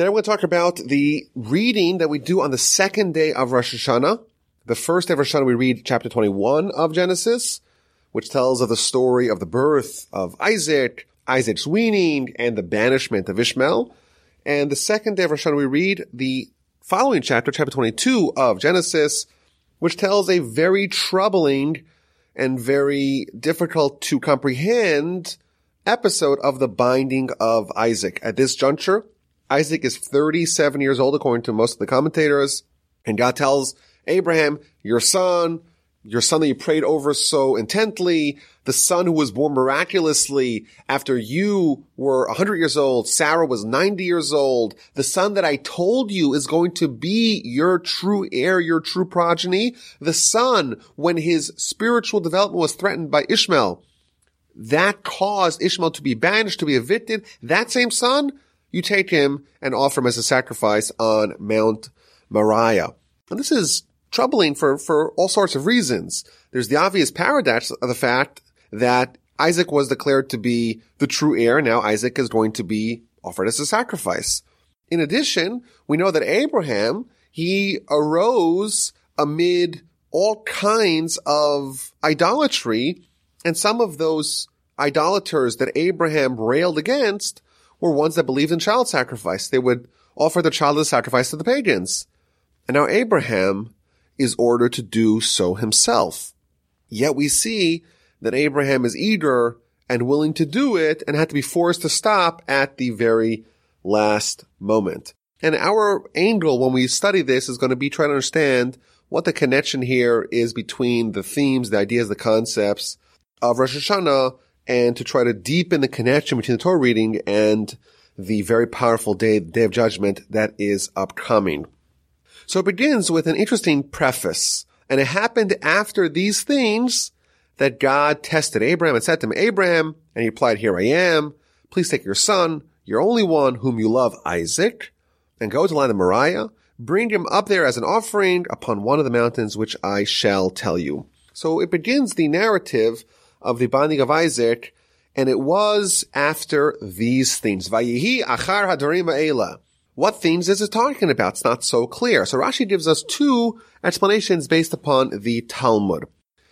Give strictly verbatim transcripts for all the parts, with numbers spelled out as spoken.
Today we're going to talk about the reading that we do on the second day of Rosh Hashanah. The first day of Rosh Hashanah we read chapter twenty-one of Genesis, which tells of the story of the birth of Isaac, Isaac's weaning, and the banishment of Ishmael. And the second day of Rosh Hashanah we read the following chapter, chapter twenty-two of Genesis, which tells a very troubling and very difficult to comprehend episode of the binding of Isaac. At this juncture, Isaac is thirty-seven years old, according to most of the commentators. And God tells Abraham, your son, your son that you prayed over so intently, the son who was born miraculously after you were one hundred years old, Sarah was ninety years old, the son that I told you is going to be your true heir, your true progeny, the son when his spiritual development was threatened by Ishmael. That caused Ishmael to be banished, to be evicted. That same son, you take him and offer him as a sacrifice on Mount Moriah. And this is troubling for, for all sorts of reasons. There's the obvious paradox of the fact that Isaac was declared to be the true heir. Now Isaac is going to be offered as a sacrifice. In addition, we know that Abraham, he arose amid all kinds of idolatry, and some of those idolaters that Abraham railed against were ones that believed in child sacrifice. They would offer the child as a sacrifice to the pagans. And now Abraham is ordered to do so himself. Yet we see that Abraham is eager and willing to do it and had to be forced to stop at the very last moment. And our angle when we study this is going to be trying to understand what the connection here is between the themes, the ideas, the concepts of Rosh Hashanah, and to try to deepen the connection between the Torah reading and the very powerful day, the Day of Judgment, that is upcoming. So it begins with an interesting preface. And it happened after these things that God tested Abraham and said to him, Abraham, and he replied, here I am. Please take your son, your only one whom you love, Isaac, and go to the land of Moriah. Bring him up there as an offering upon one of the mountains which I shall tell you. So it begins the narrative of the binding of Isaac, and it was after these things. Vayihi achar hadarim ha'ela. What themes is it talking about? It's not so clear. So Rashi gives us two explanations based upon the Talmud.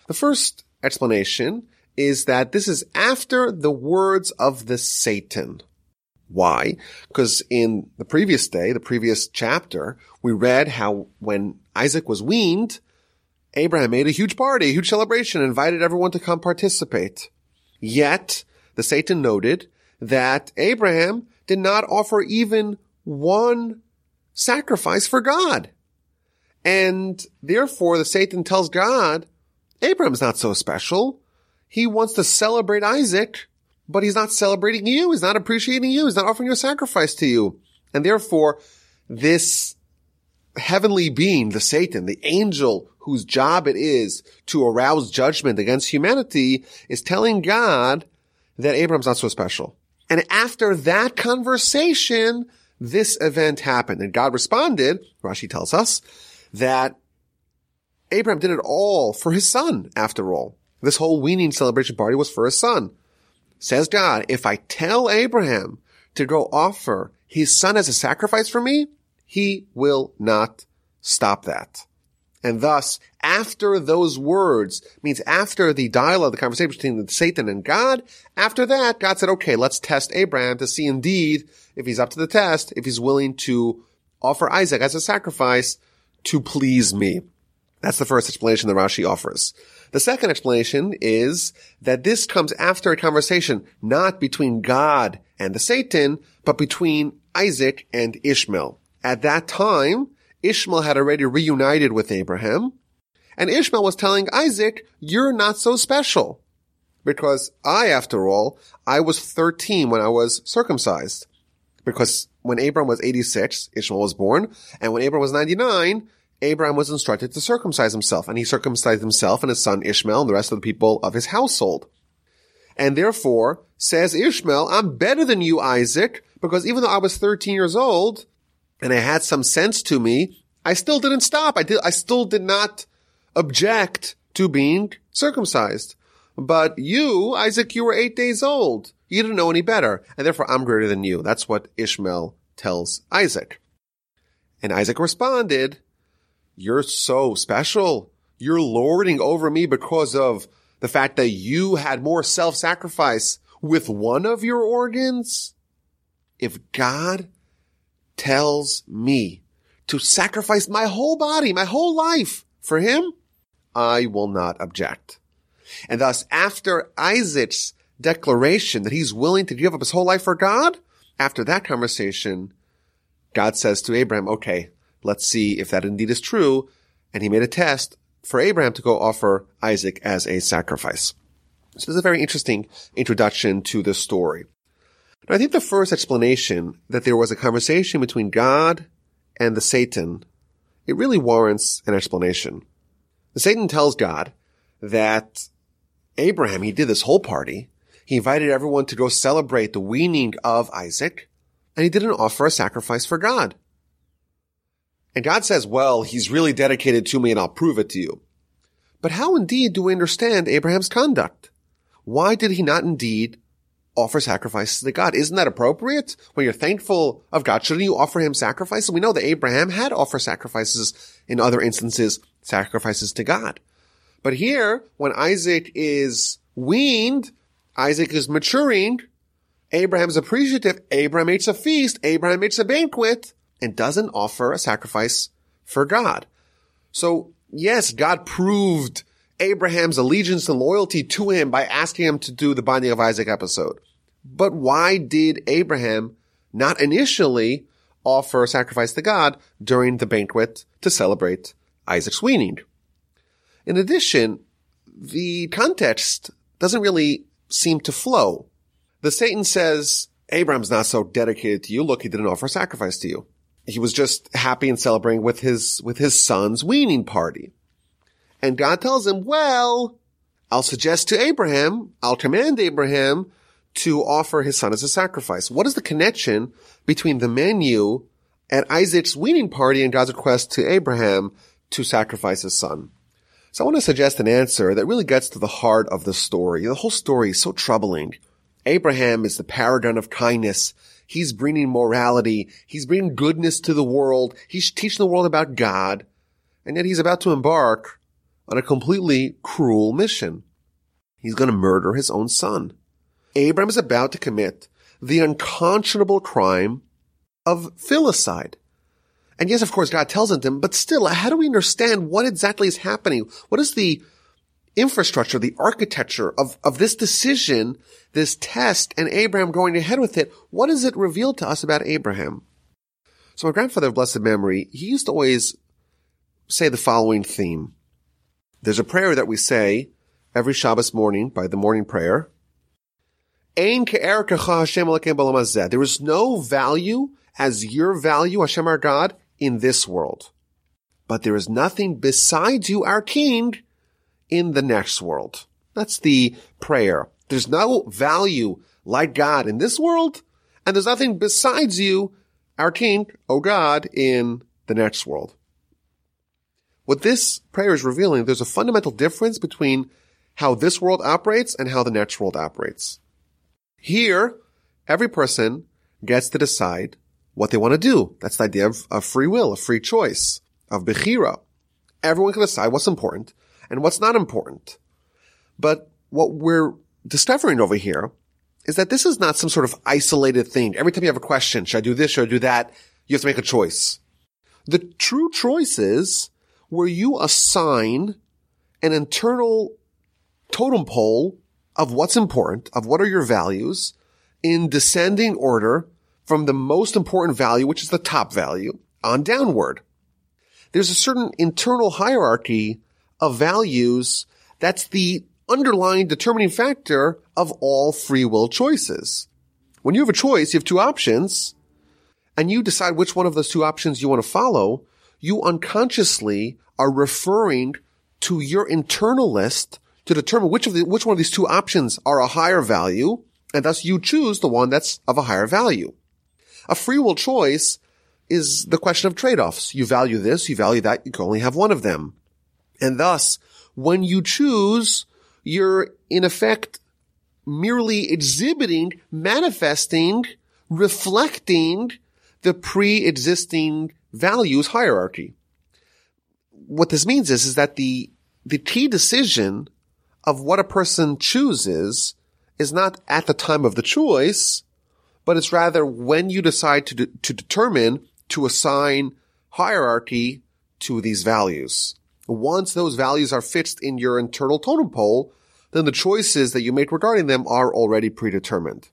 The first explanation is that this is after the words of the Satan. Why? Because in the previous day, the previous chapter, we read how when Isaac was weaned, Abraham made a huge party, a huge celebration, invited everyone to come participate. Yet, the Satan noted that Abraham did not offer even one sacrifice for God. And therefore, the Satan tells God, Abraham's not so special. He wants to celebrate Isaac, but he's not celebrating you. He's not appreciating you. He's not offering your sacrifice to you. And therefore, this heavenly being, the Satan, the angel whose job it is to arouse judgment against humanity, is telling God that Abraham's not so special. And after that conversation, this event happened. And God responded, Rashi tells us, that Abraham did it all for his son, after all. This whole weaning celebration party was for his son. Says God, if I tell Abraham to go offer his son as a sacrifice for me, he will not stop that. And thus, after those words, means after the dialogue, the conversation between Satan and God, after that, God said, okay, let's test Abraham to see indeed if he's up to the test, if he's willing to offer Isaac as a sacrifice to please me. That's the first explanation that Rashi offers. The second explanation is that this comes after a conversation, not between God and the Satan, but between Isaac and Ishmael. At that time, Ishmael had already reunited with Abraham, and Ishmael was telling Isaac, you're not so special, because I, after all, I was thirteen when I was circumcised, because when Abraham was eighty-six, Ishmael was born, and when Abraham was ninety-nine, Abraham was instructed to circumcise himself, and he circumcised himself and his son Ishmael and the rest of the people of his household. And therefore, says Ishmael, I'm better than you, Isaac, because even though I was thirteen years old, and it had some sense to me, I still didn't stop. I did, I still did not object to being circumcised. But you, Isaac, you were eight days old. You didn't know any better. And therefore, I'm greater than you. That's what Ishmael tells Isaac. And Isaac responded, "You're so special. You're lording over me because of the fact that you had more self-sacrifice with one of your organs? If God tells me to sacrifice my whole body, my whole life for him, I will not object." And thus, after Isaac's declaration that he's willing to give up his whole life for God, after that conversation, God says to Abraham, okay, let's see if that indeed is true. And he made a test for Abraham to go offer Isaac as a sacrifice. So this is a very interesting introduction to the story. Now, I think the first explanation that there was a conversation between God and the Satan, it really warrants an explanation. The Satan tells God that Abraham, he did this whole party. He invited everyone to go celebrate the weaning of Isaac, and he didn't offer a sacrifice for God. And God says, well, he's really dedicated to me and I'll prove it to you. But how indeed do we understand Abraham's conduct? Why did he not indeed offer sacrifices to God? Isn't that appropriate? When you're thankful of God, shouldn't you offer him sacrifices? We know that Abraham had offered sacrifices in other instances, sacrifices to God. But here, when Isaac is weaned, Isaac is maturing, Abraham's appreciative, Abraham makes a feast, Abraham makes a banquet, and doesn't offer a sacrifice for God. So, yes, God proved Abraham's allegiance and loyalty to him by asking him to do the Binding of Isaac episode. But why did Abraham not initially offer a sacrifice to God during the banquet to celebrate Isaac's weaning? In addition, the context doesn't really seem to flow. The Satan says, Abraham's not so dedicated to you. Look, he didn't offer a sacrifice to you. He was just happy and celebrating with his, with his son's weaning party. And God tells him, well, I'll suggest to Abraham, I'll command Abraham to offer his son as a sacrifice. What is the connection between the menu at Isaac's weaning party and God's request to Abraham to sacrifice his son? So I want to suggest an answer that really gets to the heart of the story. The whole story is so troubling. Abraham is the paragon of kindness. He's bringing morality. He's bringing goodness to the world. He's teaching the world about God. And yet he's about to embark on a completely cruel mission. He's going to murder his own son. Abraham is about to commit the unconscionable crime of filicide. And yes, of course, God tells it to him, but still, how do we understand what exactly is happening? What is the infrastructure, the architecture of, of this decision, this test, and Abraham going ahead with it? What does it reveal to us about Abraham? So my grandfather of blessed memory, he used to always say the following theme. There's a prayer that we say every Shabbos morning by the morning prayer. Ein ke'erkecha Hashem Elokeinu ba'olam hazeh. There is no value as your value, Hashem our God, in this world. But there is nothing besides you, our King, in the next world. That's the prayer. There's no value like God in this world, and there's nothing besides you, our King, O God, in the next world. What this prayer is revealing, there's a fundamental difference between how this world operates and how the next world operates. Here, every person gets to decide what they want to do. That's the idea of, of free will, of free choice, of Bechira. Everyone can decide what's important and what's not important. But what we're discovering over here is that this is not some sort of isolated thing. Every time you have a question, should I do this, should I do that, you have to make a choice. The true choice is where you assign an internal totem pole of what's important, of what are your values, in descending order from the most important value, which is the top value, on downward. There's a certain internal hierarchy of values that's the underlying determining factor of all free will choices. When you have a choice, you have two options, and you decide which one of those two options you want to follow, you unconsciously are referring to your internal list to determine which of the, which one of these two options are a higher value, and thus you choose the one that's of a higher value. A free will choice is the question of trade-offs. You value this, you value that, you can only have one of them. And thus, when you choose, you're in effect merely exhibiting, manifesting, reflecting the pre-existing values hierarchy. What this means is, is that the, the key decision of what a person chooses is not at the time of the choice, but it's rather when you decide to de- to determine to assign hierarchy to these values. Once those values are fixed in your internal totem pole, then the choices that you make regarding them are already predetermined.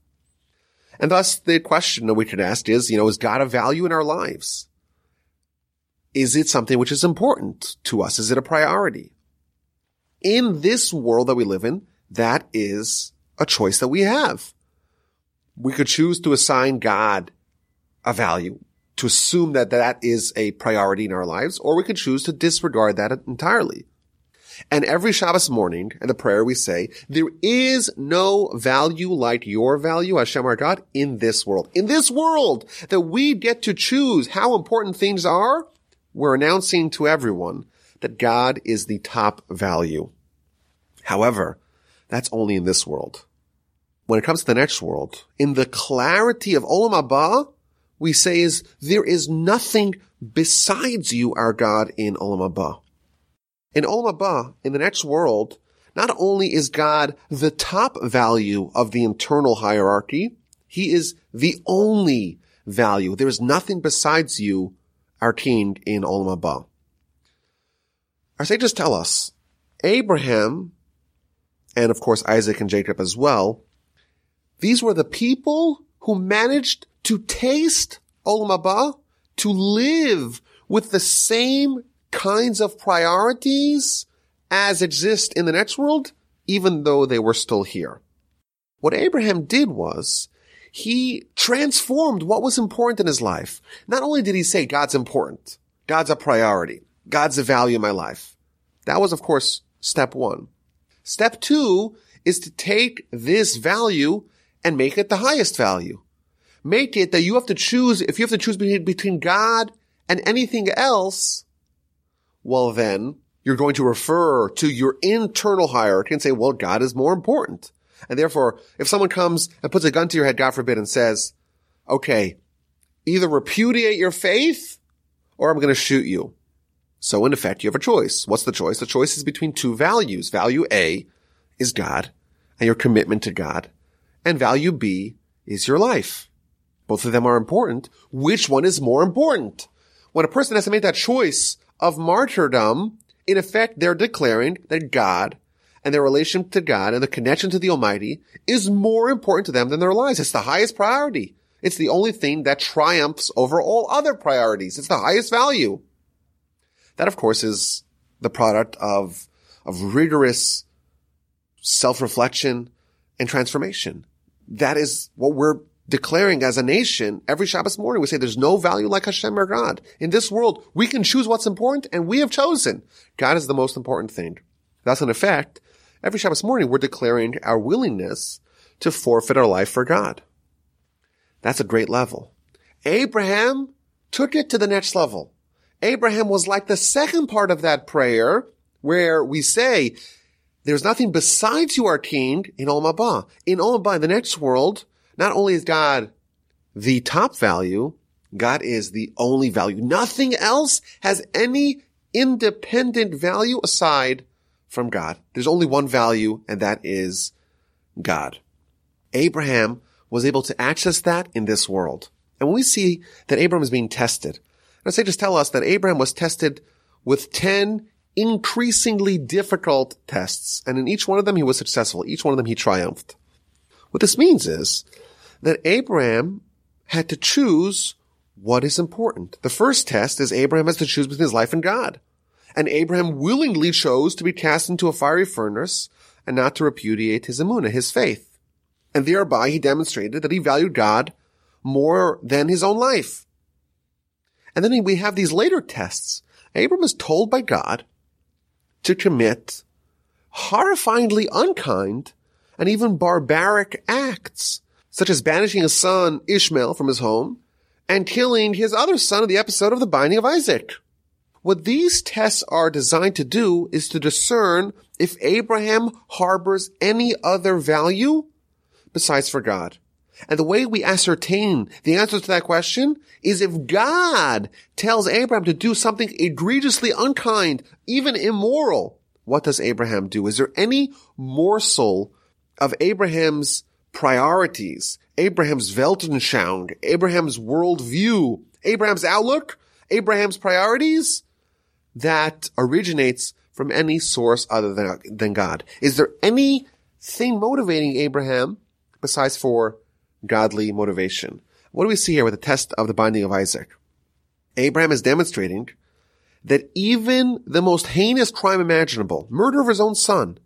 And thus, the question that we can ask is, you know, is God a value in our lives? Is it something which is important to us? Is it a priority? In this world that we live in, that is a choice that we have. We could choose to assign God a value, to assume that that is a priority in our lives, or we could choose to disregard that entirely. And every Shabbos morning, in the prayer we say, there is no value like your value, Hashem our God, in this world. In this world that we get to choose how important things are, we're announcing to everyone that God is the top value. However, that's only in this world. When it comes to the next world, in the clarity of Olam HaBa, we say is, there is nothing besides you, our God, in Olam HaBa. In Olam HaBa, in the next world, not only is God the top value of the internal hierarchy, he is the only value. There is nothing besides you, our King, in Olam HaBa. Our sages tell us, Abraham, and of course Isaac and Jacob as well, these were the people who managed to taste Olam HaBa, to live with the same kinds of priorities as exist in the next world, even though they were still here. What Abraham did was, he transformed what was important in his life. Not only did he say, God's important, God's a priority, God's a value in my life. That was, of course, step one. Step two is to take this value and make it the highest value. Make it that you have to choose, if you have to choose between God and anything else, well then, you're going to refer to your internal hierarchy and say, well, God is more important. And therefore, if someone comes and puts a gun to your head, God forbid, and says, okay, either repudiate your faith or I'm going to shoot you. So in effect, you have a choice. What's the choice? The choice is between two values. Value A is God and your commitment to God. And value B is your life. Both of them are important. Which one is more important? When a person has to make that choice of martyrdom, in effect, they're declaring that God and their relation to God and the connection to the Almighty is more important to them than their lives. It's the highest priority. It's the only thing that triumphs over all other priorities. It's the highest value. That, of course, is the product of, of rigorous self-reflection and transformation. That is what we're declaring as a nation every Shabbos morning. We say there's no value like Hashem or God. In this world, we can choose what's important, and we have chosen. God is the most important thing. Thus, in effect, every Shabbos morning, we're declaring our willingness to forfeit our life for God. That's a great level. Abraham took it to the next level. Abraham was like the second part of that prayer where we say, there's nothing besides you, our King, in Olam HaBa. In Olam HaBa, in the next world, not only is God the top value, God is the only value. Nothing else has any independent value aside from God. There's only one value, and that is God. Abraham was able to access that in this world. And when we see that Abraham is being tested, the sages tell us that Abraham was tested with ten increasingly difficult tests, and in each one of them he was successful. Each one of them he triumphed. What this means is that Abraham had to choose what is important. The first test is Abraham has to choose between his life and God. And Abraham willingly chose to be cast into a fiery furnace and not to repudiate his Emuna, his faith. And thereby he demonstrated that he valued God more than his own life. And then we have these later tests. Abraham is told by God to commit horrifyingly unkind and even barbaric acts, such as banishing his son Ishmael from his home and killing his other son in the episode of the Binding of Isaac. What these tests are designed to do is to discern if Abraham harbors any other value besides for God. And the way we ascertain the answer to that question is if God tells Abraham to do something egregiously unkind, even immoral, what does Abraham do? Is there any morsel of Abraham's priorities, Abraham's Weltanschauung, Abraham's worldview, Abraham's outlook, Abraham's priorities that originates from any source other than, than God? Is there anything motivating Abraham besides for godly motivation? What do we see here with the test of the binding of Isaac? Abraham is demonstrating that even the most heinous crime imaginable, murder of his own son,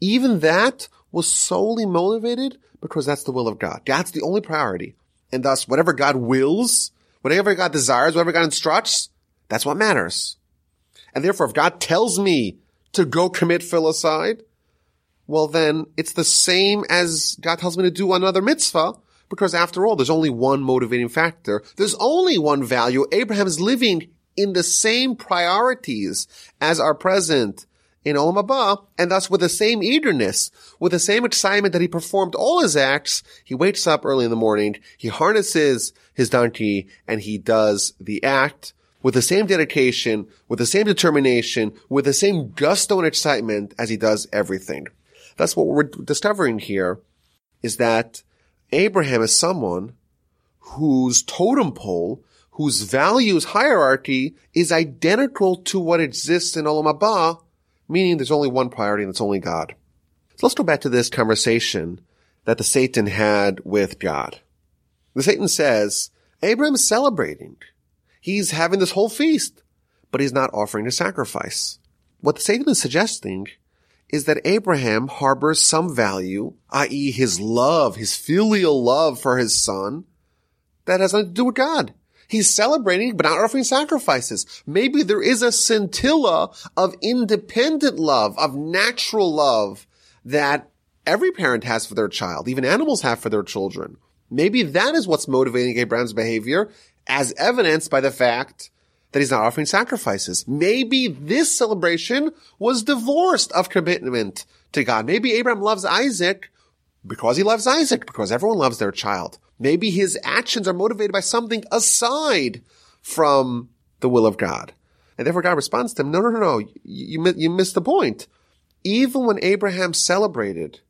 even that was solely motivated because that's the will of God. That's the only priority. And thus, whatever God wills, whatever God desires, whatever God instructs, that's what matters. And therefore, if God tells me to go commit filicide, well, then it's the same as God tells me to do another mitzvah, because after all, there's only one motivating factor. There's only one value. Abraham is living in the same priorities as are present in Olam HaBa, and thus with the same eagerness, with the same excitement that he performed all his acts, he wakes up early in the morning, he harnesses his donkey, and he does the act with the same dedication, with the same determination, with the same gusto and excitement as he does everything. That's what we're discovering here, is that Abraham is someone whose totem pole, whose values hierarchy is identical to what exists in Olam HaBa, meaning there's only one priority and it's only God. So let's go back to this conversation that the Satan had with God. The Satan says, Abraham's celebrating. He's having this whole feast, but he's not offering a sacrifice. What the Satan is suggesting is that Abraham harbors some value, that is his love, his filial love for his son, that has nothing to do with God. He's celebrating, but not offering sacrifices. Maybe there is a scintilla of independent love, of natural love, that every parent has for their child, even animals have for their children. Maybe that is what's motivating Abraham's behavior, as evidenced by the fact that he's not offering sacrifices. Maybe this celebration was divorced of commitment to God. Maybe Abraham loves Isaac because he loves Isaac, because everyone loves their child. Maybe his actions are motivated by something aside from the will of God. And therefore God responds to him, no, no, no, no, you, you missed the point. Even when Abraham celebrated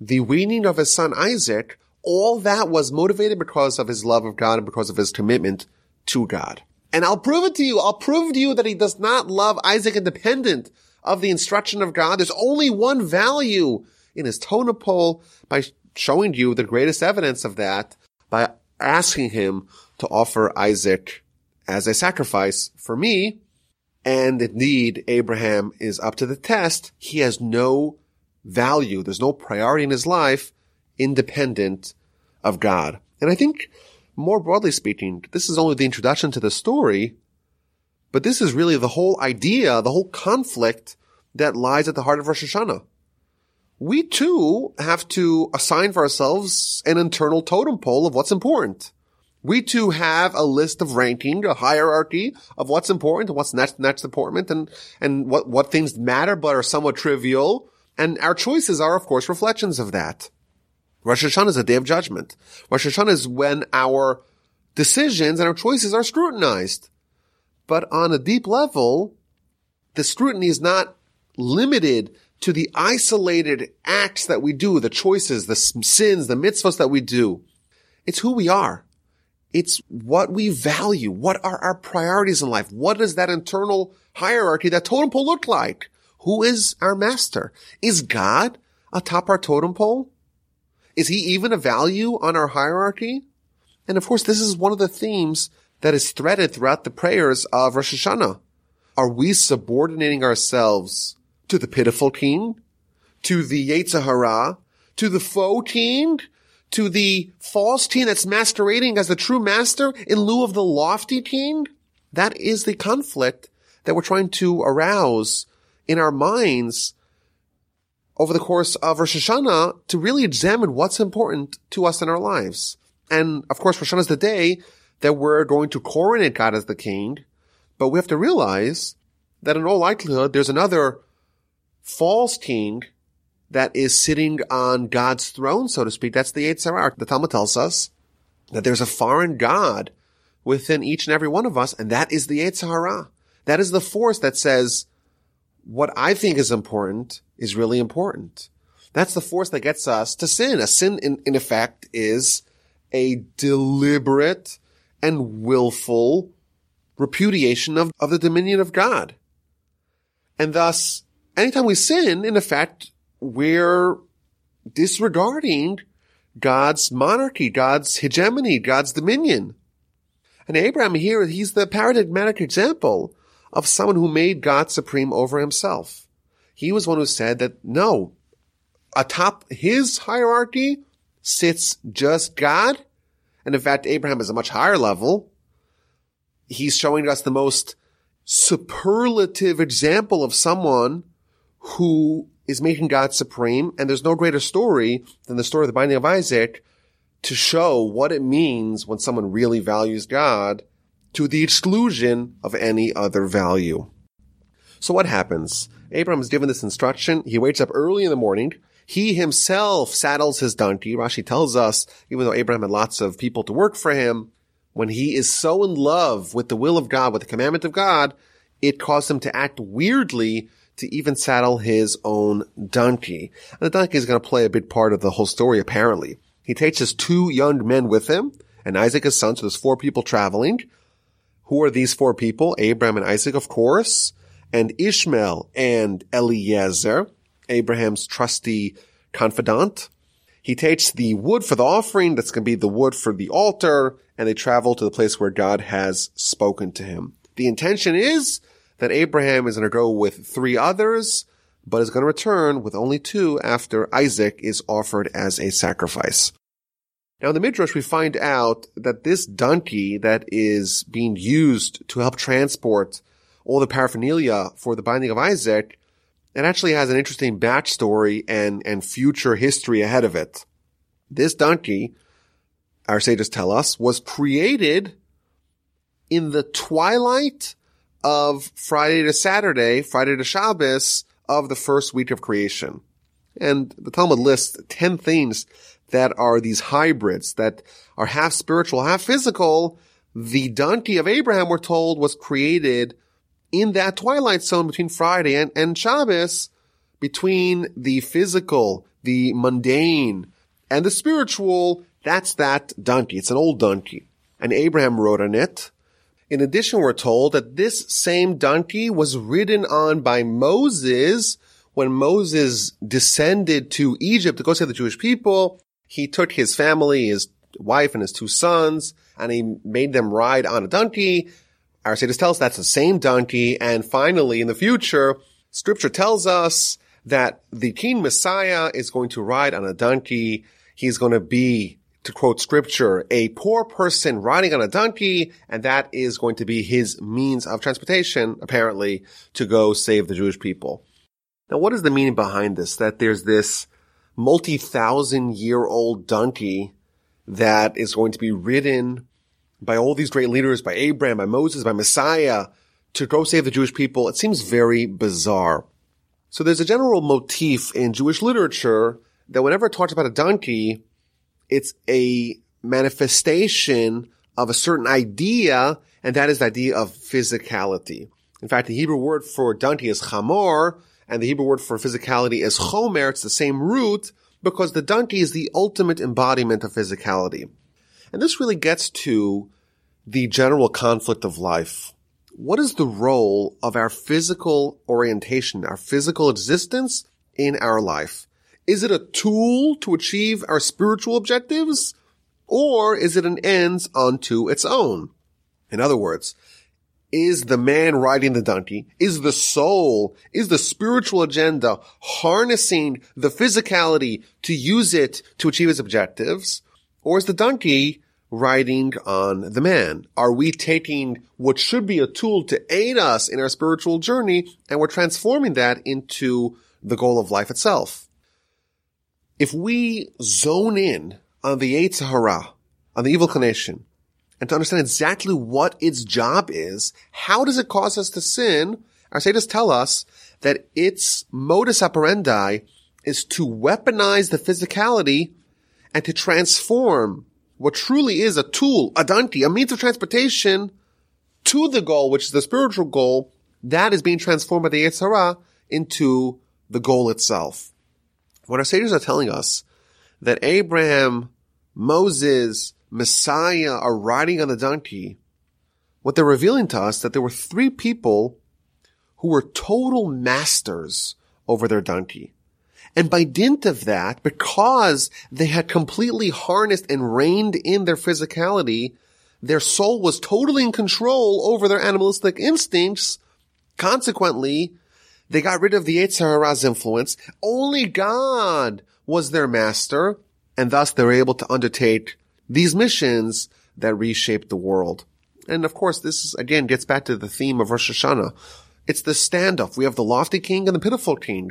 the weaning of his son Isaac, all that was motivated because of his love of God and because of his commitment to God. And I'll prove it to you. I'll prove to you that he does not love Isaac independent of the instruction of God. There's only one value in his totem pole, by showing you the greatest evidence of that by asking him to offer Isaac as a sacrifice for me. And indeed, Abraham is up to the test. He has no value. There's no priority in his life independent of God. And I think, more broadly speaking, this is only the introduction to the story, but this is really the whole idea, the whole conflict that lies at the heart of Rosh Hashanah. We too have to assign for ourselves an internal totem pole of what's important. We too have a list of ranking, a hierarchy of what's important and what's next, next important, and, and what, what things matter but are somewhat trivial. And our choices are, of course, reflections of that. Rosh Hashanah is a day of judgment. Rosh Hashanah is when our decisions and our choices are scrutinized. But on a deep level, the scrutiny is not limited to the isolated acts that we do, the choices, the sins, the mitzvahs that we do. It's who we are. It's what we value. What are our priorities in life? What does that internal hierarchy, that totem pole look like? Who is our master? Is God atop our totem pole? Is he even a value on our hierarchy? And of course, this is one of the themes that is threaded throughout the prayers of Rosh Hashanah. Are we subordinating ourselves to the pitiful king, to the Yetzer Hara, to the faux king, to the false king that's masquerading as the true master in lieu of the lofty king? That is the conflict that we're trying to arouse in our minds over the course of Rosh Hashanah, to really examine what's important to us in our lives. And of course, Rosh Hashanah is the day that we're going to coronate God as the king, but we have to realize that in all likelihood, there's another false king that is sitting on God's throne, so to speak. That's the Yetzer Hara. The Talmud tells us that there's a foreign God within each and every one of us, and that is the Yetzer Hara. That is the force that says, what I think is important is really important. That's the force that gets us to sin. A sin, in, in effect, is a deliberate and willful repudiation of, of the dominion of God. And thus, anytime we sin, in effect, we're disregarding God's monarchy, God's hegemony, God's dominion. And Abraham here, he's the paradigmatic example of someone who made God supreme over himself. He was one who said that, no, atop his hierarchy sits just God. And in fact, Abraham is a much higher level. He's showing us the most superlative example of someone who is making God supreme, and there's no greater story than the story of the Binding of Isaac to show what it means when someone really values God to the exclusion of any other value. So what happens? Abraham is given this instruction. He wakes up early in the morning. He himself saddles his donkey. Rashi tells us, even though Abraham had lots of people to work for him, when he is so in love with the will of God, with the commandment of God, it caused him to act weirdly to even saddle his own donkey. And the donkey is going to play a big part of the whole story, apparently. He takes his two young men with him, and Isaac, his son, so there's four people traveling. Who are these four people? Abraham and Isaac, of course, and Ishmael and Eliezer, Abraham's trusty confidant. He takes the wood for the offering, that's going to be the wood for the altar, and they travel to the place where God has spoken to him. The intention is that Abraham is going to go with three others, but is going to return with only two after Isaac is offered as a sacrifice. Now in the Midrash, we find out that this donkey that is being used to help transport all the paraphernalia for the Binding of Isaac, it actually has an interesting backstory and, and future history ahead of it. This donkey, our sages tell us, was created in the twilight of Friday to Saturday, Friday to Shabbos, of the first week of creation. And the Talmud lists ten things that are these hybrids that are half spiritual, half physical. The donkey of Abraham, we're told, was created in that twilight zone between Friday and, and Shabbos, between the physical, the mundane, and the spiritual. That's that donkey. It's an old donkey. And Abraham rode on it. In addition, we're told that this same donkey was ridden on by Moses when Moses descended to Egypt to go save the Jewish people. He took his family, his wife and his two sons, and he made them ride on a donkey. Our sages tell us that's the same donkey. And finally, in the future, Scripture tells us that the King Messiah is going to ride on a donkey. He's going to be, to quote Scripture, a poor person riding on a donkey, and that is going to be his means of transportation, apparently, to go save the Jewish people. Now, what is the meaning behind this? That there's this multi-thousand-year-old donkey that is going to be ridden by all these great leaders, by Abraham, by Moses, by Messiah, to go save the Jewish people. It seems very bizarre. So there's a general motif in Jewish literature that whenever it talks about a donkey, it's a manifestation of a certain idea, and that is the idea of physicality. In fact, the Hebrew word for donkey is chamor, and the Hebrew word for physicality is chomer. It's the same root, because the donkey is the ultimate embodiment of physicality. And this really gets to the general conflict of life. What is the role of our physical orientation, our physical existence in our life? Is it a tool to achieve our spiritual objectives, or is it an end unto its own? In other words, is the man riding the donkey, is the soul, is the spiritual agenda harnessing the physicality to use it to achieve its objectives, or is the donkey riding on the man? Are we taking what should be a tool to aid us in our spiritual journey, and we're transforming that into the goal of life itself? If we zone in on the Yetzer Hara, on the evil inclination, and to understand exactly what its job is, how does it cause us to sin? Our sages tell us that its modus operandi is to weaponize the physicality and to transform what truly is a tool, a danti, a means of transportation to the goal, which is the spiritual goal, that is being transformed by the Yetzer Hara into the goal itself. What our sages are telling us, that Abraham, Moses, Messiah are riding on the donkey, what they're revealing to us, that there were three people who were total masters over their donkey. And by dint of that, because they had completely harnessed and reined in their physicality, their soul was totally in control over their animalistic instincts. Consequently, they got rid of the Yetzer Hara's influence. Only God was their master, and thus they were able to undertake these missions that reshaped the world. And of course, this again gets back to the theme of Rosh Hashanah. It's the standoff. We have the lofty king and the pitiful king.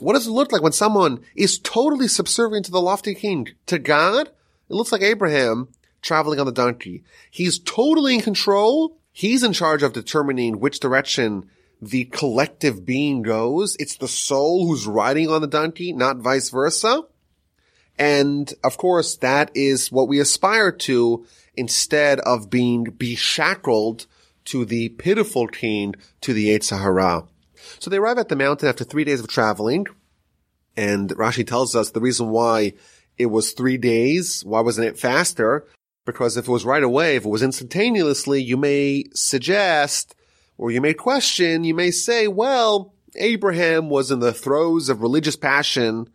What does it look like when someone is totally subservient to the lofty king, to God? It looks like Abraham traveling on the donkey. He's totally in control. He's in charge of determining which direction the collective being goes. It's the soul who's riding on the donkey, not vice versa. And of course, that is what we aspire to, instead of being beshackled to the pitiful king, to the Yetzer Hara. So they arrive at the mountain after three days of traveling. And Rashi tells us the reason why it was three days. Why wasn't it faster? Because if it was right away, if it was instantaneously, you may suggest, or you may question, you may say, well, Abraham was in the throes of religious passion,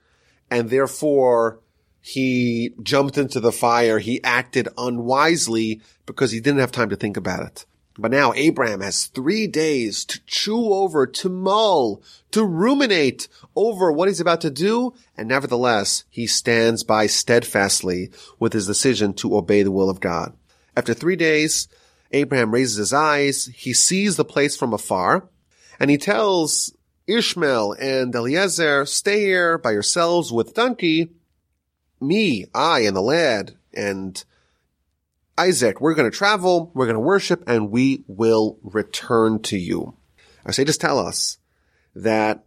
and therefore he jumped into the fire. He acted unwisely because he didn't have time to think about it. But now Abraham has three days to chew over, to mull, to ruminate over what he's about to do. And nevertheless, he stands by steadfastly with his decision to obey the will of God. After three days, Abraham raises his eyes. He sees the place from afar, and he tells Ishmael and Eliezer, stay here by yourselves with donkey. Me, I, and the lad, and Isaac, we're going to travel, we're going to worship, and we will return to you. Our sages tell us that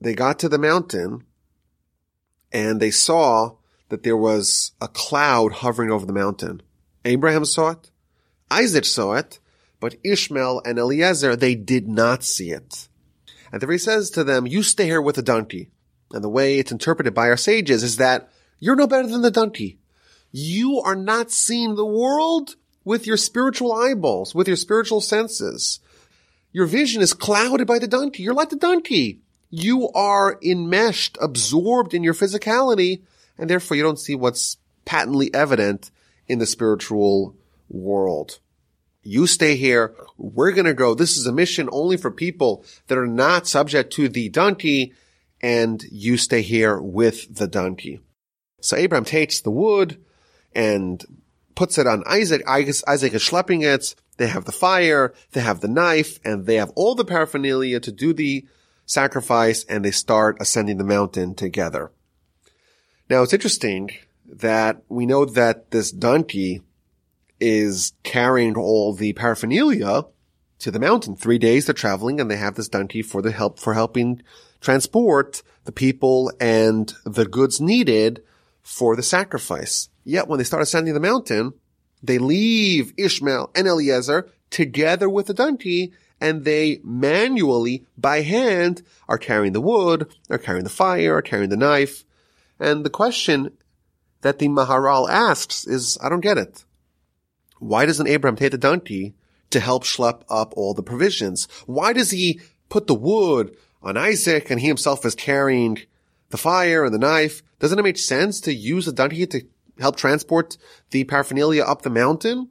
they got to the mountain and they saw that there was a cloud hovering over the mountain. Abraham saw it, Isaac saw it, but Ishmael and Eliezer, they did not see it. And therefore he says to them, you stay here with the donkey. And the way it's interpreted by our sages is that you're no better than the donkey. You are not seeing the world with your spiritual eyeballs, with your spiritual senses. Your vision is clouded by the donkey. You're like the donkey. You are enmeshed, absorbed in your physicality, and therefore you don't see what's patently evident in the spiritual world. You stay here. We're going to go. This is a mission only for people that are not subject to the donkey, and you stay here with the donkey. So Abraham takes the wood and puts it on Isaac. Isaac is schlepping it. They have the fire, they have the knife, and they have all the paraphernalia to do the sacrifice, and they start ascending the mountain together. Now, it's interesting that we know that this donkey is carrying all the paraphernalia to the mountain. Three days they're traveling, and they have this donkey for the help, for helping transport the people and the goods needed for the sacrifice. Yet when they start ascending the mountain, they leave Ishmael and Eliezer together with the donkey, and they manually, by hand, are carrying the wood, are carrying the fire, are carrying the knife. And the question that the Maharal asks is, I don't get it. Why doesn't Abraham take the donkey to help schlep up all the provisions? Why does he put the wood on Isaac and he himself is carrying the fire and the knife? Doesn't it make sense to use a donkey to help transport the paraphernalia up the mountain?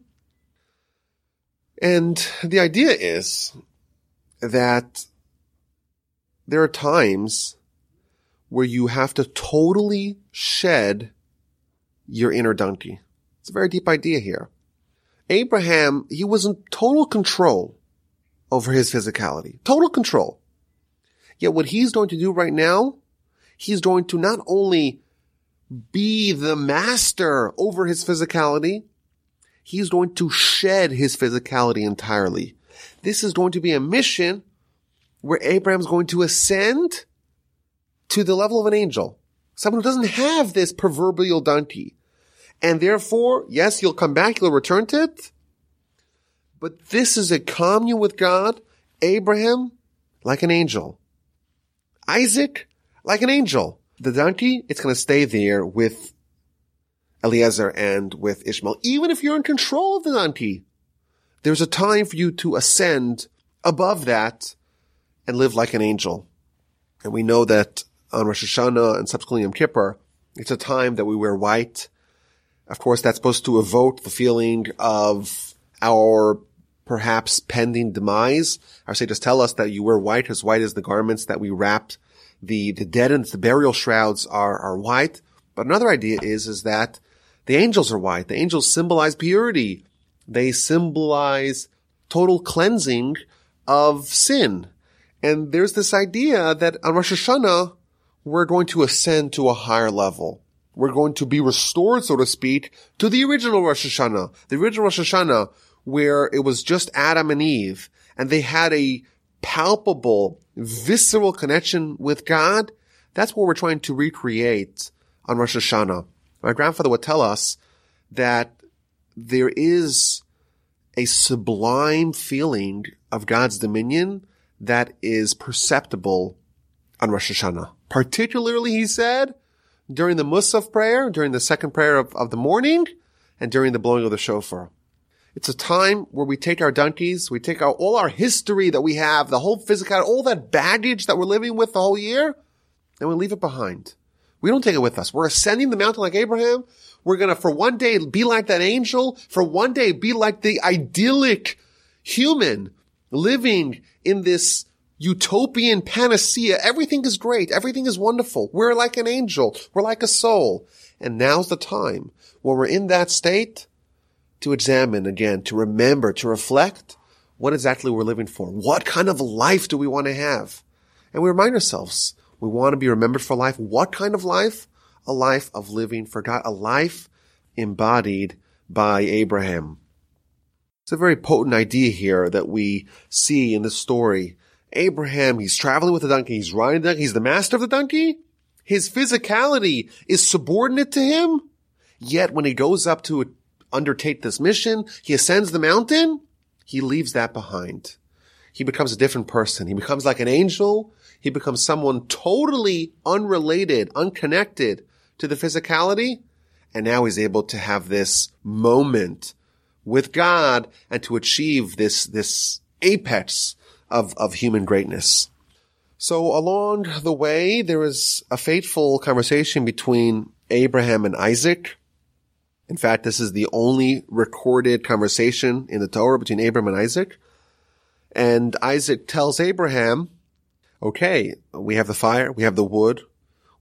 And the idea is that there are times where you have to totally shed your inner donkey. It's a very deep idea here. Abraham, he was in total control over his physicality. Total control. Yet what he's going to do right now, he's going to not only be the master over his physicality, he's going to shed his physicality entirely. This is going to be a mission where Abraham's going to ascend to the level of an angel. someone who doesn't have this proverbial donkey. And therefore, yes, you'll come back, you'll return to it. But this is a commune with God. Abraham, like an angel. Isaac, like an angel. The donkey, it's going to stay there with Eliezer and with Ishmael. Even if you're in control of the donkey, there's a time for you to ascend above that and live like an angel. And we know that on Rosh Hashanah and subsequently Yom Kippur, it's a time that we wear white. Of course, that's supposed to evoke the feeling of our perhaps pending demise. Our sages tell us that you wear white, as white as the garments that we wrapped. The, the dead and the burial shrouds are, are white. But another idea is, is that the angels are white. The angels symbolize purity. They symbolize total cleansing of sin. And there's this idea that on Rosh Hashanah, we're going to ascend to a higher level. We're going to be restored, so to speak, to the original Rosh Hashanah. The original Rosh Hashanah, where it was just Adam and Eve, and they had a palpable, visceral connection with God. That's what we're trying to recreate on Rosh Hashanah. My grandfather would tell us that there is a sublime feeling of God's dominion that is perceptible on Rosh Hashanah. Particularly, he said, during the Musaf prayer, during the second prayer of, of the morning, and during the blowing of the shofar. It's a time where we take our donkeys, we take our, all our history that we have, the whole physicality, all that baggage that we're living with the whole year, and we leave it behind. We don't take it with us. We're ascending the mountain like Abraham. We're going to, for one day, be like that angel. For one day, be like the idyllic human living in this utopian panacea. Everything is great. Everything is wonderful. We're like an angel. We're like a soul. And now's the time when we're in that state to examine again, to remember, to reflect what exactly we're living for. What kind of life do we want to have? And we remind ourselves, we want to be remembered for life. What kind of life? A life of living for God, a life embodied by Abraham. It's a very potent idea here that we see in this story. Abraham, he's traveling with the donkey, he's riding the donkey, he's the master of the donkey. His physicality is subordinate to him. Yet when he goes up to undertake this mission, he ascends the mountain, he leaves that behind. He becomes a different person. He becomes like an angel. He becomes someone totally unrelated, unconnected to the physicality. And now he's able to have this moment with God and to achieve this, this apex of, of human greatness. So along the way, there is a fateful conversation between Abraham and Isaac. In fact, this is the only recorded conversation in the Torah between Abraham and Isaac. And Isaac tells Abraham, okay, we have the fire, we have the wood.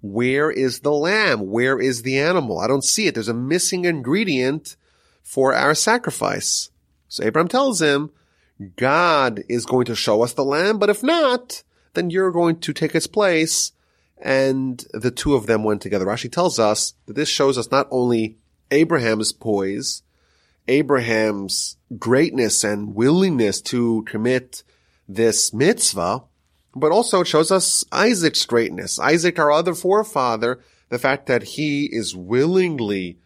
Where is the lamb? Where is the animal? I don't see it. There's a missing ingredient for our sacrifice. So Abraham tells him, God is going to show us the lamb, but if not, then you're going to take its place. And the two of them went together. Rashi tells us that this shows us not only Abraham's poise, Abraham's greatness and willingness to commit this mitzvah, but also it shows us Isaac's greatness. Isaac, our other forefather, the fact that he is willingly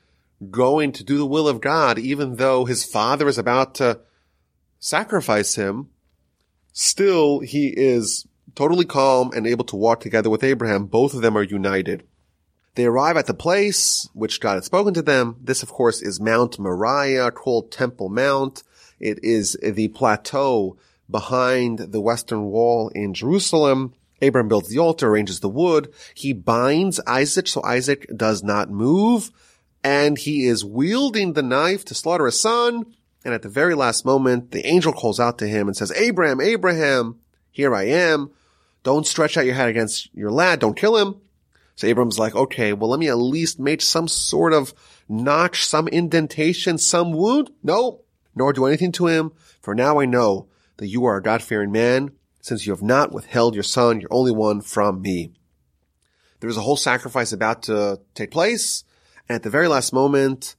going to do the will of God, even though his father is about to sacrifice him, still he is totally calm and able to walk together with Abraham. Both of them are united. They arrive at the place which God had spoken to them. This, of course, is Mount Moriah, called Temple Mount. It is the plateau behind the Western Wall in Jerusalem. Abraham builds the altar, arranges the wood. He binds Isaac so Isaac does not move. And he is wielding the knife to slaughter his son. And at the very last moment, the angel calls out to him and says, Abraham, Abraham, here I am. Don't stretch out your hand against your lad. Don't kill him. So Abraham's like, okay, well, let me at least make some sort of notch, some indentation, some wound. No, nor do anything to him. For now I know that you are a God-fearing man, since you have not withheld your son, your only one, from me. There is a whole sacrifice about to take place. And at the very last moment,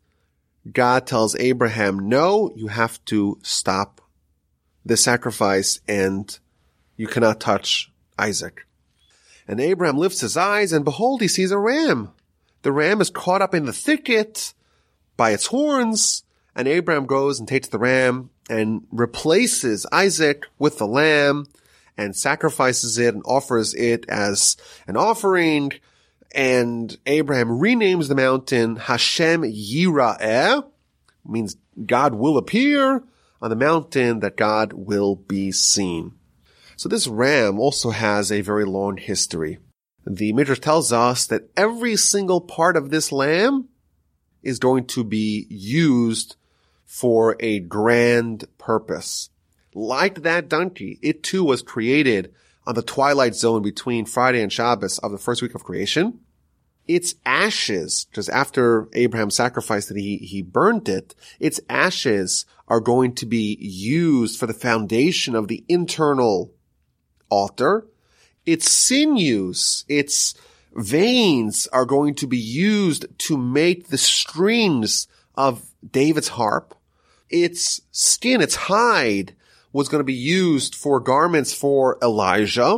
God tells Abraham, no, you have to stop the sacrifice and you cannot touch Isaac. And Abraham lifts his eyes, and behold, he sees a ram. The ram is caught up in the thicket by its horns, and Abraham goes and takes the ram and replaces Isaac with the lamb and sacrifices it and offers it as an offering. And Abraham renames the mountain Hashem Yira'eh, means God will appear on the mountain, that God will be seen. So this ram also has a very long history. The Midrash tells us that every single part of this lamb is going to be used for a grand purpose. Like that donkey, it too was created on the twilight zone between Friday and Shabbos of the first week of creation. Its ashes, because after Abraham sacrificed it, he, he burned it, its ashes are going to be used for the foundation of the internal altar. Its sinews, its veins are going to be used to make the strings of David's harp. Its skin, its hide, was going to be used for garments for Elijah.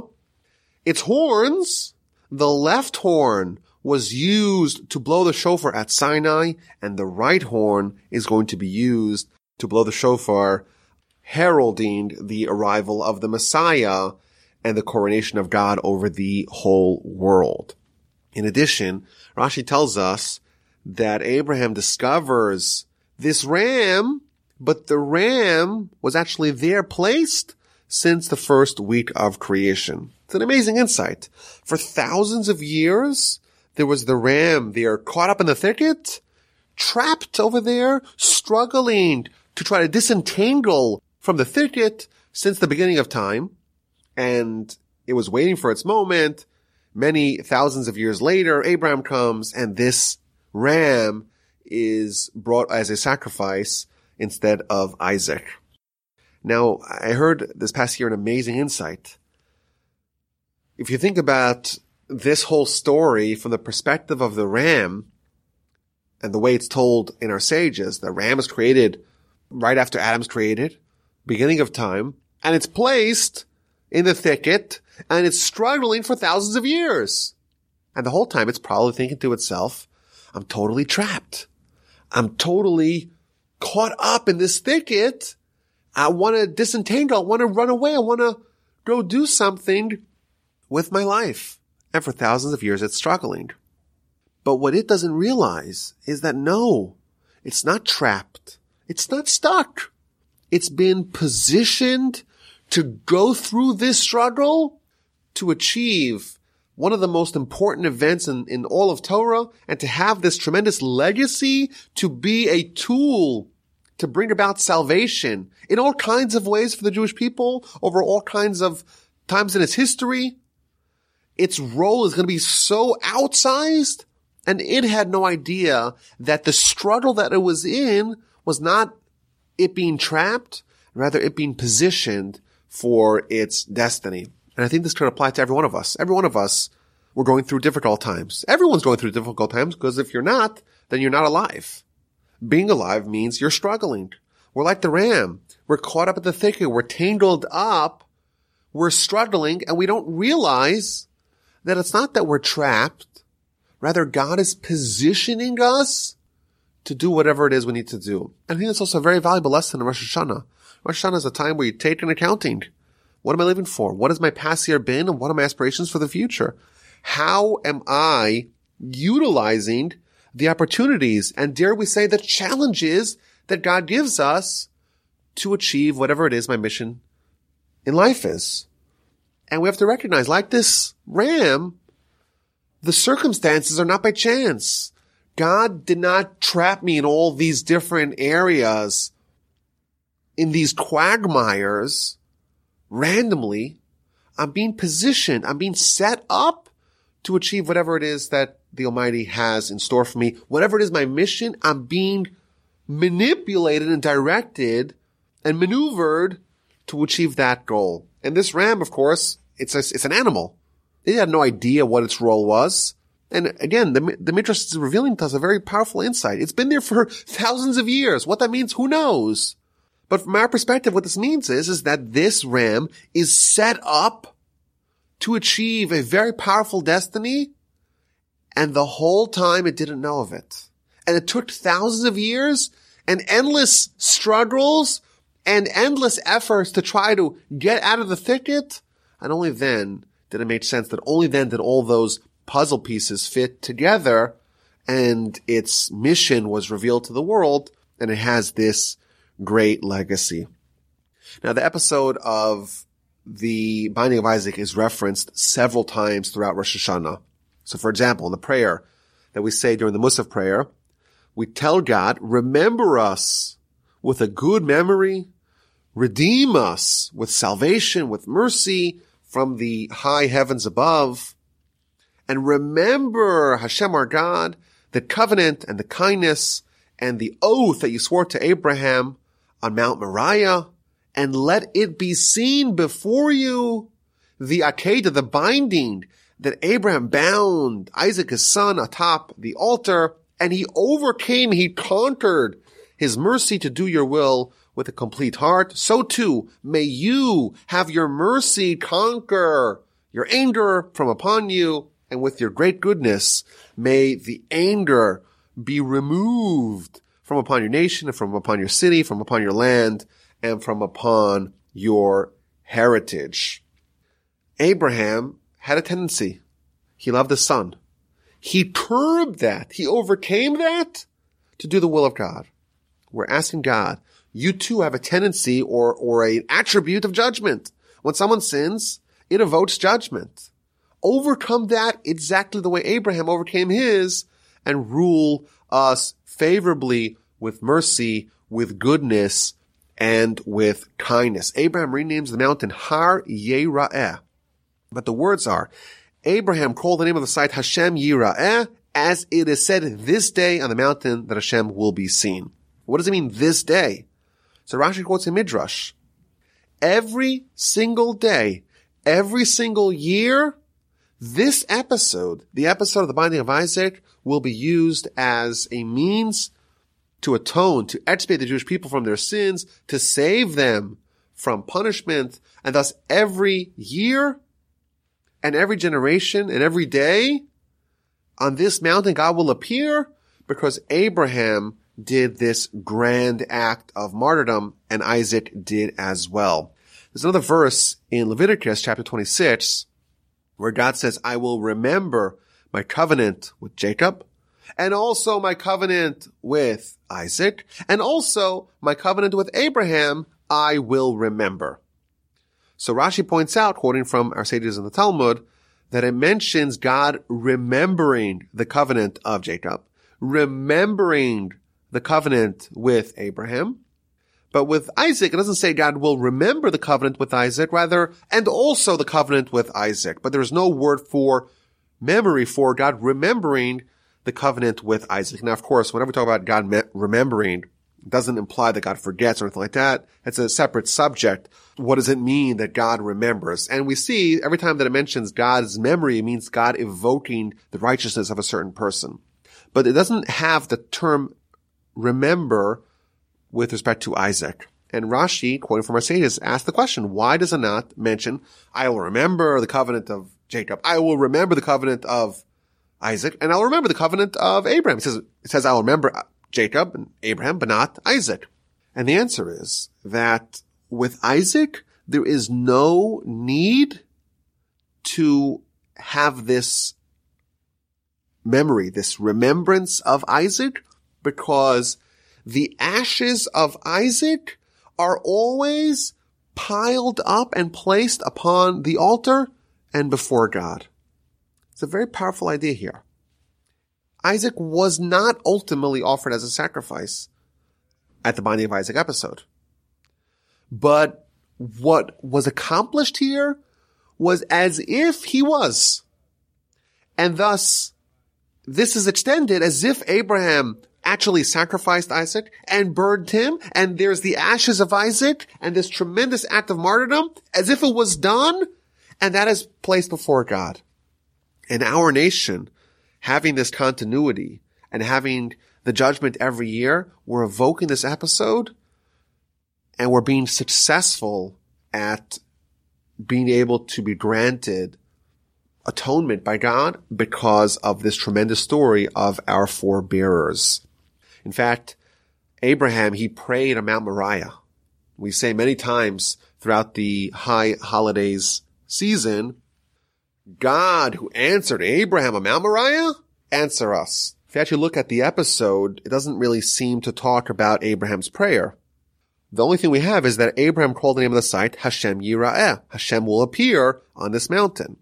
Its horns, the left horn, was used to blow the shofar at Sinai, and the right horn is going to be used to blow the shofar, heralding the arrival of the Messiah and the coronation of God over the whole world. In addition, Rashi tells us that Abraham discovers this ram, but the ram was actually there placed since the first week of creation. It's an amazing insight. For thousands of years, there was the ram there caught up in the thicket, trapped over there, struggling to try to disentangle from the thicket since the beginning of time. And it was waiting for its moment. Many thousands of years later, Abraham comes, and this ram is brought as a sacrifice instead of Isaac. Now, I heard this past year an amazing insight. If you think about this whole story from the perspective of the ram and the way it's told in our sages, the ram is created right after Adam's created, beginning of time, and it's placed in the thicket, and it's struggling for thousands of years. And the whole time it's probably thinking to itself, I'm totally trapped. I'm totally caught up in this thicket. I want to disentangle. I want to run away. I want to go do something with my life. And for thousands of years, it's struggling. But what it doesn't realize is that no, it's not trapped. It's not stuck. It's been positioned to go through this struggle to achieve one of the most important events in, in all of Torah, and to have this tremendous legacy to be a tool to bring about salvation in all kinds of ways for the Jewish people over all kinds of times in its history. Its role is going to be so outsized, and it had no idea that the struggle that it was in was not it being trapped, rather it being positioned for its destiny. And I think this could apply to every one of us. Every one of us, we're going through difficult times. Everyone's going through difficult times, because if you're not, then you're not alive. Being alive means you're struggling. We're like the ram. We're caught up in the thicket. We're tangled up. We're struggling, and we don't realize that it's not that we're trapped. Rather, God is positioning us to do whatever it is we need to do. And I think that's also a very valuable lesson in Rosh Hashanah. Rosh Hashanah is a time where you take an accounting. What am I living for? What has my past year been? And what are my aspirations for the future? How am I utilizing the opportunities and, dare we say, the challenges that God gives us to achieve whatever it is my mission in life is? And we have to recognize, like this ram, the circumstances are not by chance. God did not trap me in all these different areas, in these quagmires, randomly. I'm being positioned, I'm being set up to achieve whatever it is that the Almighty has in store for me. Whatever it is my mission, I'm being manipulated and directed and maneuvered to achieve that goal. And this ram, of course, it's a, it's an animal. It had no idea what its role was. And again, the, the Midrash is revealing to us a very powerful insight. It's been there for thousands of years. What that means, who knows? But from our perspective, what this means is, is that this ram is set up to achieve a very powerful destiny, and the whole time it didn't know of it. And it took thousands of years and endless struggles and endless efforts to try to get out of the thicket, and only then did it make sense, that only then did all those puzzle pieces fit together, and its mission was revealed to the world, and it has this great legacy. Now, the episode of the Binding of Isaac is referenced several times throughout Rosh Hashanah. So, for example, in the prayer that we say during the Musaf prayer, we tell God, remember us with a good memory, redeem us with salvation, with mercy from the high heavens above, and remember, Hashem our God, the covenant and the kindness and the oath that you swore to Abraham on Mount Moriah, and let it be seen before you, the akedah, the binding, that Abraham bound Isaac his son atop the altar, and he overcame, he conquered his mercy to do your will with a complete heart. So too, may you have your mercy conquer your anger from upon you, and with your great goodness, may the anger be removed from upon your nation, and from upon your city, from upon your land, and from upon your heritage. Abraham had a tendency. He loved his son. He curbed that. He overcame that to do the will of God. We're asking God, you too have a tendency or, or an attribute of judgment. When someone sins, it evokes judgment. Overcome that exactly the way Abraham overcame his, and rule us favorably with mercy, with goodness, and with kindness. Abraham renames the mountain Har Yira'eh. But the words are, Abraham called the name of the site Hashem Yira'eh, as it is said this day on the mountain that Hashem will be seen. What does it mean, this day? So Rashi quotes in Midrash, every single day, every single year, this episode, the episode of the Binding of Isaac, will be used as a means to atone, to expiate the Jewish people from their sins, to save them from punishment, and thus every year and every generation and every day on this mountain God will appear, because Abraham did this grand act of martyrdom and Isaac did as well. There's another verse in Leviticus chapter twenty-six where God says, I will remember my covenant with Jacob, and also my covenant with Isaac, and also my covenant with Abraham, I will remember. So Rashi points out, quoting from our sages in the Talmud, that it mentions God remembering the covenant of Jacob, remembering the covenant with Abraham. But with Isaac, it doesn't say God will remember the covenant with Isaac, rather, and also the covenant with Isaac. But there is no word for memory for God remembering the covenant with Isaac. Now, of course, whenever we talk about God me- remembering, it doesn't imply that God forgets or anything like that. It's a separate subject. What does it mean that God remembers? And we see every time that it mentions God's memory, it means God evoking the righteousness of a certain person. But it doesn't have the term remember with respect to Isaac. And Rashi, quoting from our sages, asked the question, why does it not mention, I will remember the covenant of Jacob, I will remember the covenant of Isaac, and I'll remember the covenant of Abraham. It says, it says I'll remember Jacob and Abraham, but not Isaac. And the answer is that with Isaac, there is no need to have this memory, this remembrance of Isaac, because the ashes of Isaac are always piled up and placed upon the altar and before God. It's a very powerful idea here. Isaac was not ultimately offered as a sacrifice at the Binding of Isaac episode. But what was accomplished here was as if he was. And thus, this is extended as if Abraham actually sacrificed Isaac and burned him, and there's the ashes of Isaac and this tremendous act of martyrdom as if it was done, and that is placed before God. In our nation, having this continuity and having the judgment every year, we're evoking this episode and we're being successful at being able to be granted atonement by God because of this tremendous story of our forebearers. In fact, Abraham, he prayed on Mount Moriah. We say many times throughout the high holidays season, God who answered Abraham on Mount Moriah, answer us. If you actually look at the episode, it doesn't really seem to talk about Abraham's prayer. The only thing we have is that Abraham called the name of the site Hashem Yira'eh. Hashem will appear on this mountain.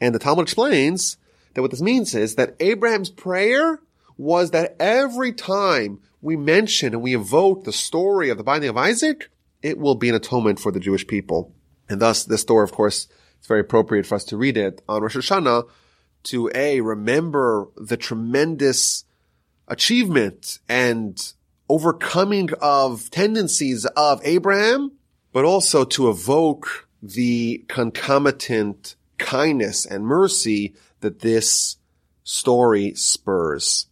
And the Talmud explains that what this means is that Abraham's prayer was that every time we mention and we evoke the story of the binding of Isaac, it will be an atonement for the Jewish people. And thus, this story, of course, it's very appropriate for us to read it on Rosh Hashanah to, A, remember the tremendous achievement and overcoming of tendencies of Abraham, but also to evoke the concomitant kindness and mercy that this story spurs.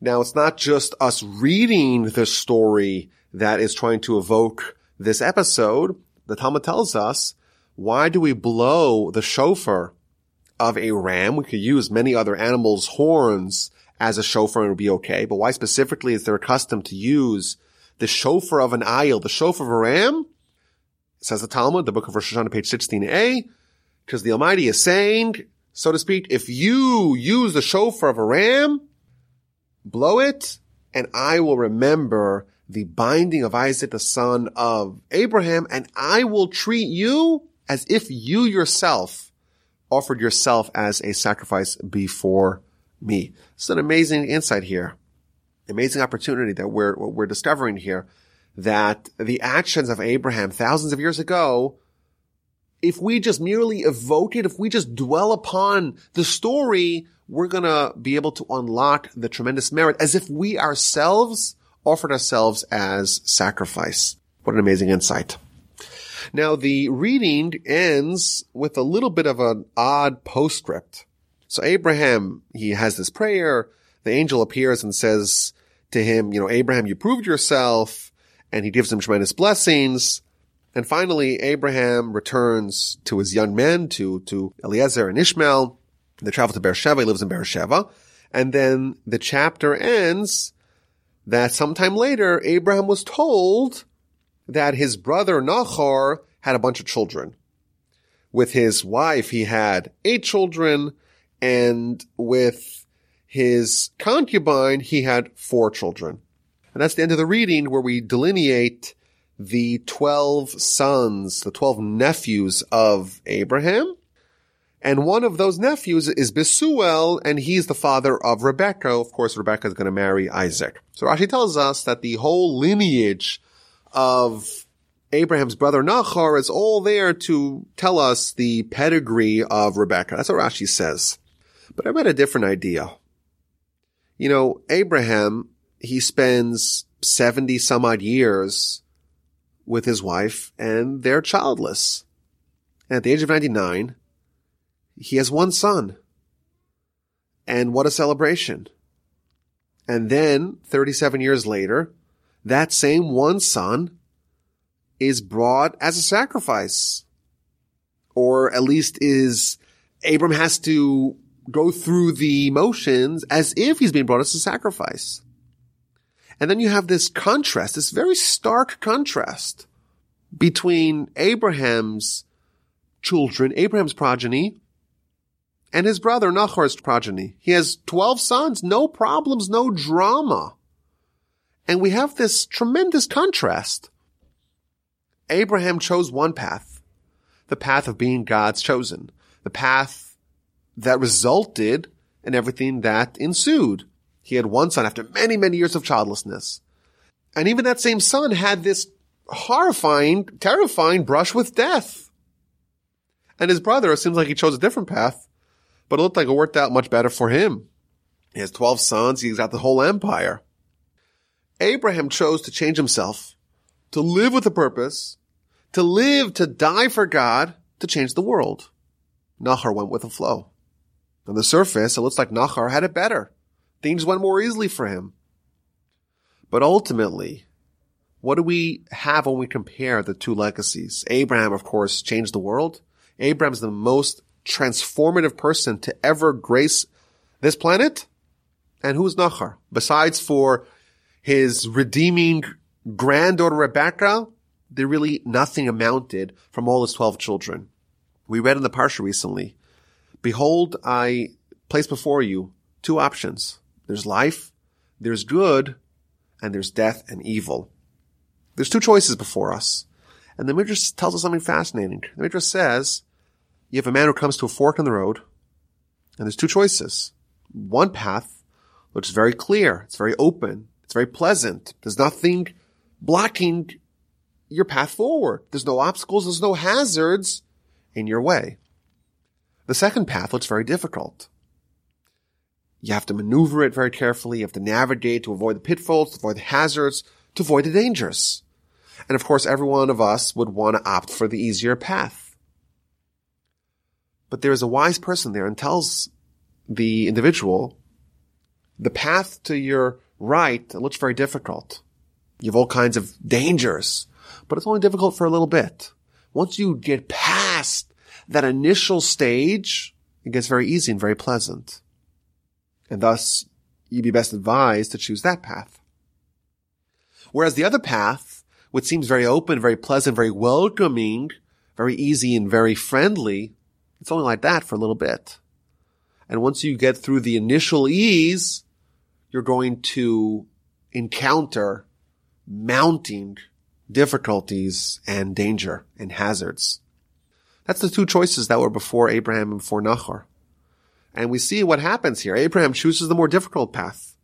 Now, it's not just us reading the story that is trying to evoke this episode. The Talmud tells us, why do we blow the shofar of a ram? We could use many other animals' horns as a shofar and it would be okay. But why specifically is there a custom to use the shofar of an ayil, the shofar of a ram? It says the Talmud, the book of Rosh Hashanah, page sixteen a, because the Almighty is saying, so to speak, if you use the shofar of a ram, blow it, and I will remember the binding of Isaac, the son of Abraham, and I will treat you as if you yourself offered yourself as a sacrifice before me. It's an amazing insight here, amazing opportunity that we're what we're discovering here, that the actions of Abraham thousands of years ago, if we just merely evoke it, if we just dwell upon the story, we're going to be able to unlock the tremendous merit as if we ourselves offered ourselves as sacrifice. What an amazing insight. Now, the reading ends with a little bit of an odd postscript. So Abraham, he has this prayer. The angel appears and says to him, you know, Abraham, you proved yourself, and he gives him tremendous blessings. And finally, Abraham returns to his young men, to, to Eliezer and Ishmael. They travel to Beersheba. He lives in Beersheba. And then the chapter ends that sometime later, Abraham was told that his brother Nahor had a bunch of children. With his wife, he had eight children, and with his concubine, he had four children. And that's the end of the reading, where we delineate the twelve sons, the twelve nephews of Abraham. And one of those nephews is Besuel, and he's the father of Rebecca. Of course, Rebecca is going to marry Isaac. So Rashi tells us that the whole lineage of Abraham's brother Nahor is all there to tell us the pedigree of Rebecca. That's what Rashi says. But I read a different idea. You know, Abraham, he spends seventy some odd years with his wife, and they're childless. And at the age of ninety-nine, he has one son. And what a celebration. And then, thirty-seven years later, that same one son is brought as a sacrifice. Or at least is, Abram has to go through the motions as if he's being brought as a sacrifice. And then you have this contrast, this very stark contrast between Abraham's children, Abraham's progeny, and his brother Nahor's progeny. He has twelve sons, no problems, no drama. And we have this tremendous contrast. Abraham chose one path, the path of being God's chosen, the path that resulted in everything that ensued. He had one son after many, many years of childlessness. And even that same son had this horrifying, terrifying brush with death. And his brother, it seems like he chose a different path, but it looked like it worked out much better for him. He has twelve sons. He's got the whole empire. Abraham chose to change himself, to live with a purpose, to live, to die for God, to change the world. Nahor went with the flow. On the surface, it looks like Nahor had it better. Things went more easily for him. But ultimately, what do we have when we compare the two legacies? Abraham, of course, changed the world. Abraham's the most transformative person to ever grace this planet? And who's Nahor? Besides for his redeeming granddaughter Rebecca, there really nothing amounted from all his twelve children. We read in the Parsha recently, behold, I place before you two options. There's life, there's good, and there's death and evil. There's two choices before us. And the Midrash tells us something fascinating. The Midrash says, you have a man who comes to a fork in the road, and there's two choices. One path looks very clear, it's very open, it's very pleasant. There's nothing blocking your path forward. There's no obstacles, there's no hazards in your way. The second path looks very difficult. You have to maneuver it very carefully, you have to navigate to avoid the pitfalls, to avoid the hazards, to avoid the dangers. And of course, every one of us would want to opt for the easier path. But there is a wise person there and tells the individual, the path to your right looks very difficult. You have all kinds of dangers, but it's only difficult for a little bit. Once you get past that initial stage, it gets very easy and very pleasant. And thus, you'd be best advised to choose that path. Whereas the other path, which seems very open, very pleasant, very welcoming, very easy and very friendly, it's only like that for a little bit. And once you get through the initial ease, you're going to encounter mounting difficulties and danger and hazards. That's the two choices that were before Abraham and before Nahor. And we see what happens here. Abraham chooses the more difficult path.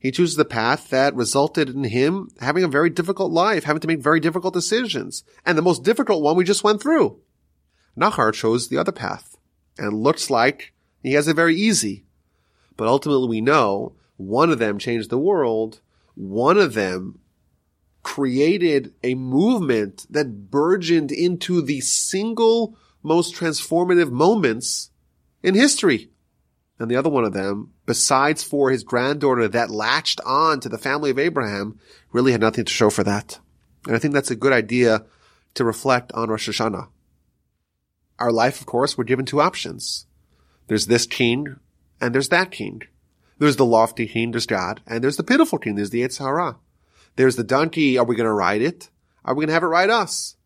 He chooses the path that resulted in him having a very difficult life, having to make very difficult decisions. And the most difficult one we just went through. Nahor chose the other path. And looks like he has it very easy. But ultimately we know one of them changed the world. One of them created a movement that burgeoned into the single most transformative moments in history. And the other one of them, besides for his granddaughter that latched on to the family of Abraham, really had nothing to show for that. And I think that's a good idea to reflect on Rosh Hashanah. Our life, of course, we're given two options. There's this king, and there's that king. There's the lofty king, there's God, and there's the pitiful king, there's the Yetzer Hara. There's the donkey, are we going to ride it? Are we going to have it ride us?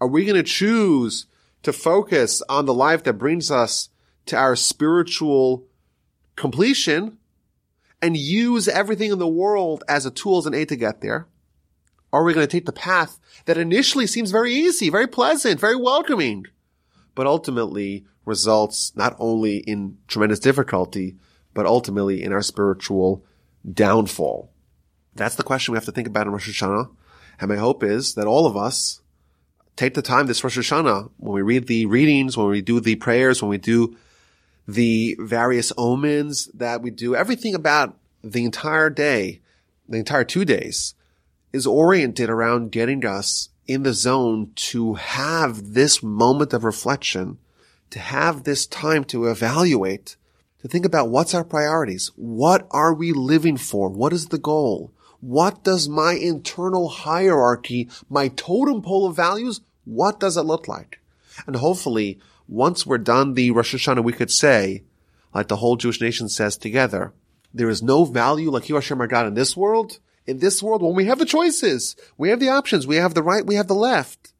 Are we going to choose to focus on the life that brings us to our spiritual completion and use everything in the world as a tool, as an aid to get there? Or are we going to take the path that initially seems very easy, very pleasant, very welcoming, but ultimately results not only in tremendous difficulty, but ultimately in our spiritual downfall? That's the question we have to think about in Rosh Hashanah. And my hope is that all of us take the time this Rosh Hashanah, when we read the readings, when we do the prayers, when we do the various omens that we do, everything about the entire day, the entire two days, is oriented around getting us in the zone to have this moment of reflection, to have this time to evaluate, to think about what's our priorities, what are we living for, what is the goal, what does my internal hierarchy, my totem pole of values, what does it look like? And hopefully, once we're done the Rosh Hashanah, we could say, like the whole Jewish nation says together, there is no value like you, Hashem, our God, in this world. In this world, when we have the choices, we have the options, we have the right, we have the left.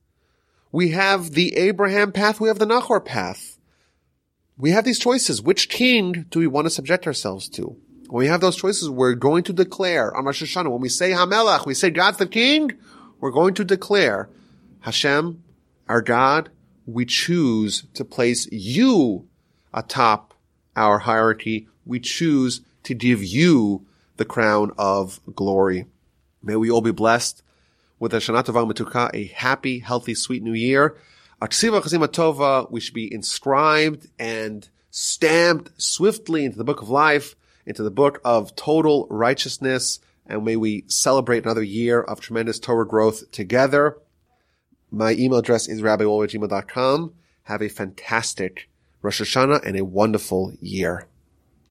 We have the Abraham path, we have the Nahor path. We have these choices. Which king do we want to subject ourselves to? When we have those choices, we're going to declare on Rosh Hashanah, when we say HaMelech, we say God's the king, we're going to declare Hashem, our God, we choose to place you atop our hierarchy. We choose to give you the crown of glory. May we all be blessed with a Shana Tova Metuka, a happy, healthy, sweet new year. A Ksiva Chazima Tova, we should be inscribed and stamped swiftly into the book of life, into the book of total righteousness, and may we celebrate another year of tremendous Torah growth together. My email address is rabbi wolowitz at gmail dot com. Have a fantastic Rosh Hashanah and a wonderful year.